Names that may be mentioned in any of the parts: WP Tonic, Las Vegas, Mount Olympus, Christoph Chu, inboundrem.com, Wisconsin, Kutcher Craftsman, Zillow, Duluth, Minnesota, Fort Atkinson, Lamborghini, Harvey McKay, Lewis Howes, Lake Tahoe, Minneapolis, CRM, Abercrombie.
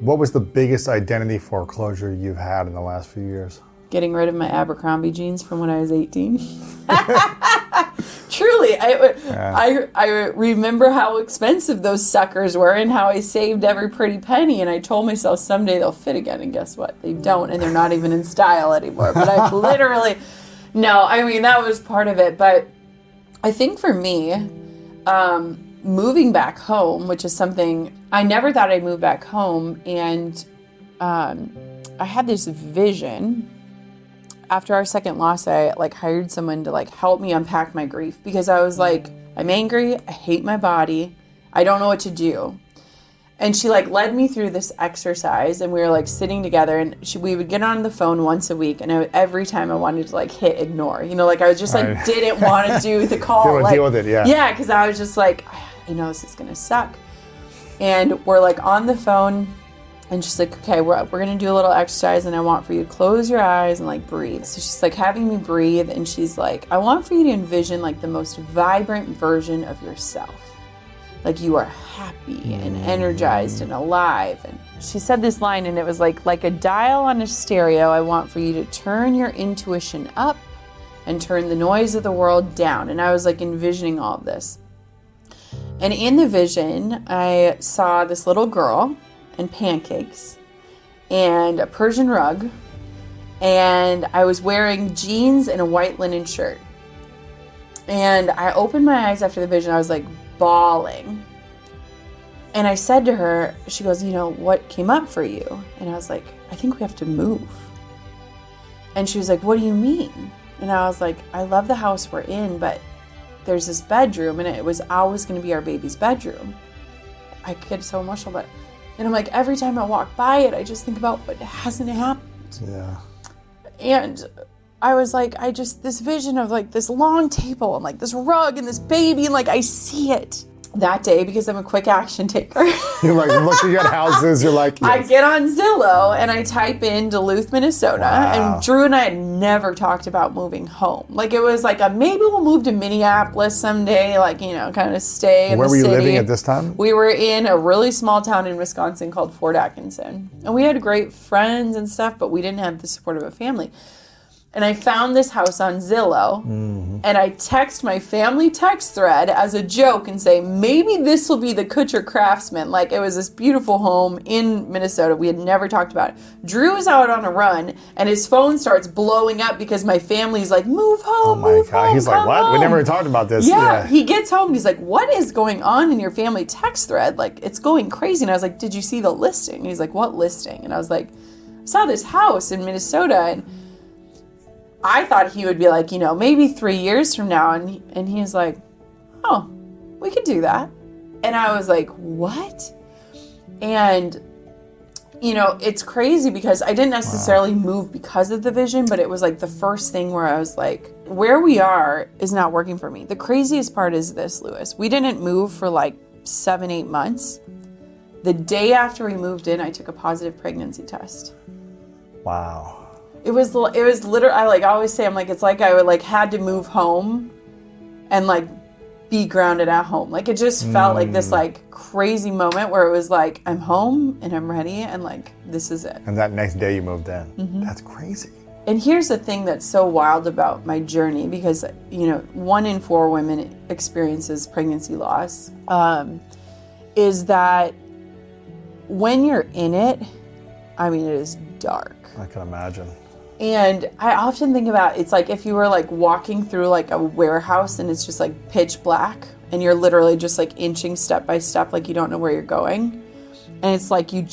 What was the biggest identity foreclosure you've had in the last few years? Getting rid of my Abercrombie jeans from when I was 18. Truly, I remember how expensive those suckers were and how I saved every pretty penny. And I told myself someday they'll fit again. And guess what? They don't. And they're not even in style anymore. But I literally, that was part of it. But I think for me, moving back home, which is something I never thought I'd move back home. And I had this vision after our second loss. I hired someone to help me unpack my grief, because I was I'm angry. I hate my body. I don't know what to do. And she led me through this exercise, and we were sitting together, and we would get on the phone once a week, and every time I wanted to hit ignore, I was just didn't want to do the call. Didn't want to deal with it, yeah. Yeah, because I was just this is going to suck. And we're on the phone, and she's okay, we're going to do a little exercise, and I want for you to close your eyes and breathe. So she's having me breathe, and she's I want for you to envision the most vibrant version of yourself. You are happy and energized and alive. And she said this line, and it was like a dial on a stereo. I want for you to turn your intuition up and turn the noise of the world down. And I was envisioning all of this. And in the vision, I saw this little girl and pancakes and a Persian rug. And I was wearing jeans and a white linen shirt. And I opened my eyes after the vision. I was bawling. And I said to her, she goes, what came up for you? And I was I think we have to move. And she was what do you mean? And I was I love the house we're in, but there's this bedroom, and it was always going to be our baby's bedroom. I get so emotional, and I'm every time I walk by it, I just think about what hasn't happened. Yeah. And I was this vision of this long table and this rug and this baby and I see it that day, because I'm a quick action taker. You're looking at houses. You're yes. I get on Zillow and I type in Duluth, Minnesota. Wow. And Drew and I had never talked about moving home. It was maybe we'll move to Minneapolis someday, kind of stay in the city. Where were you living at this time? We were in a really small town in Wisconsin called Fort Atkinson. And we had great friends and stuff, but we didn't have the support of a family. And I found this house on Zillow, and I text my family text thread as a joke and say, maybe this will be the Kutcher Craftsman. It was this beautiful home in Minnesota. We had never talked about it. Drew is out on a run, and his phone starts blowing up because my family's move home, move home, He's what? Home. We never talked about this. Yeah, he gets home, and he's what is going on in your family text thread? It's going crazy. And I was did you see the listing? And he's what listing? And I was I saw this house in Minnesota, and I thought he would be maybe 3 years from now. And he was oh, we could do that. And I was what? And, it's crazy because I didn't necessarily move because of the vision, but it was the first thing where I was where we are is not working for me. The craziest part is this, Lewis. We didn't move for 7-8 months. The day after we moved in, I took a positive pregnancy test. Wow. It was literally, I always say, I'm it's I would had to move home and be grounded at home. It just felt like this crazy moment where it was I'm home and I'm ready and this is it. And that next day you moved in. Mm-hmm. That's crazy. And here's the thing that's so wild about my journey, because 1 in 4 women experiences pregnancy loss, is that when you're in it, it is dark. I can imagine. And I often think about, it's like if you were like walking through like a warehouse and it's just like pitch black and you're literally just like inching step by step, like you don't know where you're going. And it's like you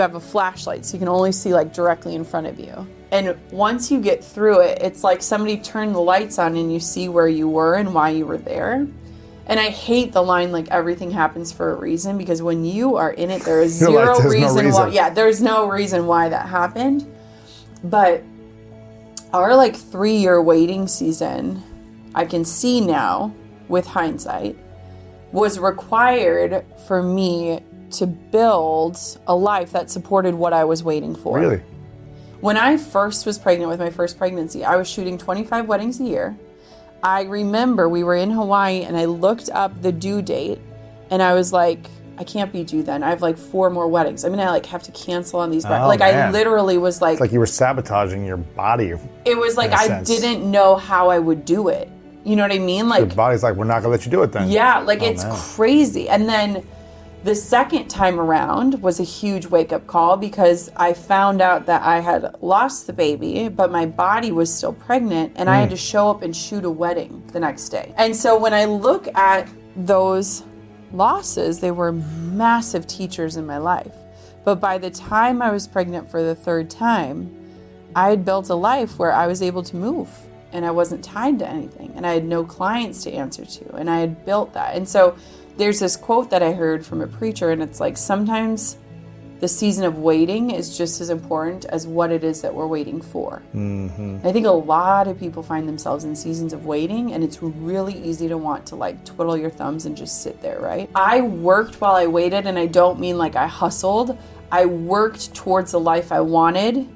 have a flashlight, so you can only see like directly in front of you. And once you get through it, it's like somebody turned the lights on and you see where you were and why you were there. And I hate the line, like, everything happens for a reason, because when you are in it, there is zero like, reason why. Yeah, there's no reason why that happened. But our, like, 3-year waiting season, I can see now with hindsight, was required for me to build a life that supported what I was waiting for. Really? When I first was pregnant with my first pregnancy, I was shooting 25 weddings a year. I remember we were in Hawaii and I looked up the due date and I was like, I can't be due then. I have like 4 more weddings. I mean, I like have to cancel on these. I literally was like... It's like you were sabotaging your body. It was like I didn't know how I would do it. You know what I mean? Like, your body's like, we're not going to let you do it then. Yeah, like it's crazy. And then the second time around was a huge wake-up call because I found out that I had lost the baby, but my body was still pregnant, and I had to show up and shoot a wedding the next day. And so when I look at those losses, they were massive teachers in my life. But by the time I was pregnant for the third time, I had built a life where I was able to move, and I wasn't tied to anything, and I had no clients to answer to, and I had built that. And so there's this quote that I heard from a preacher, and it's like, sometimes the season of waiting is just as important as what it is that we're waiting for. Mm-hmm. I think a lot of people find themselves in seasons of waiting, and it's really easy to want to like twiddle your thumbs and just sit there, right? I worked while I waited, and I don't mean like I hustled. I worked towards the life I wanted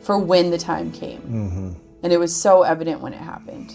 for when the time came. Mm-hmm. And it was so evident when it happened.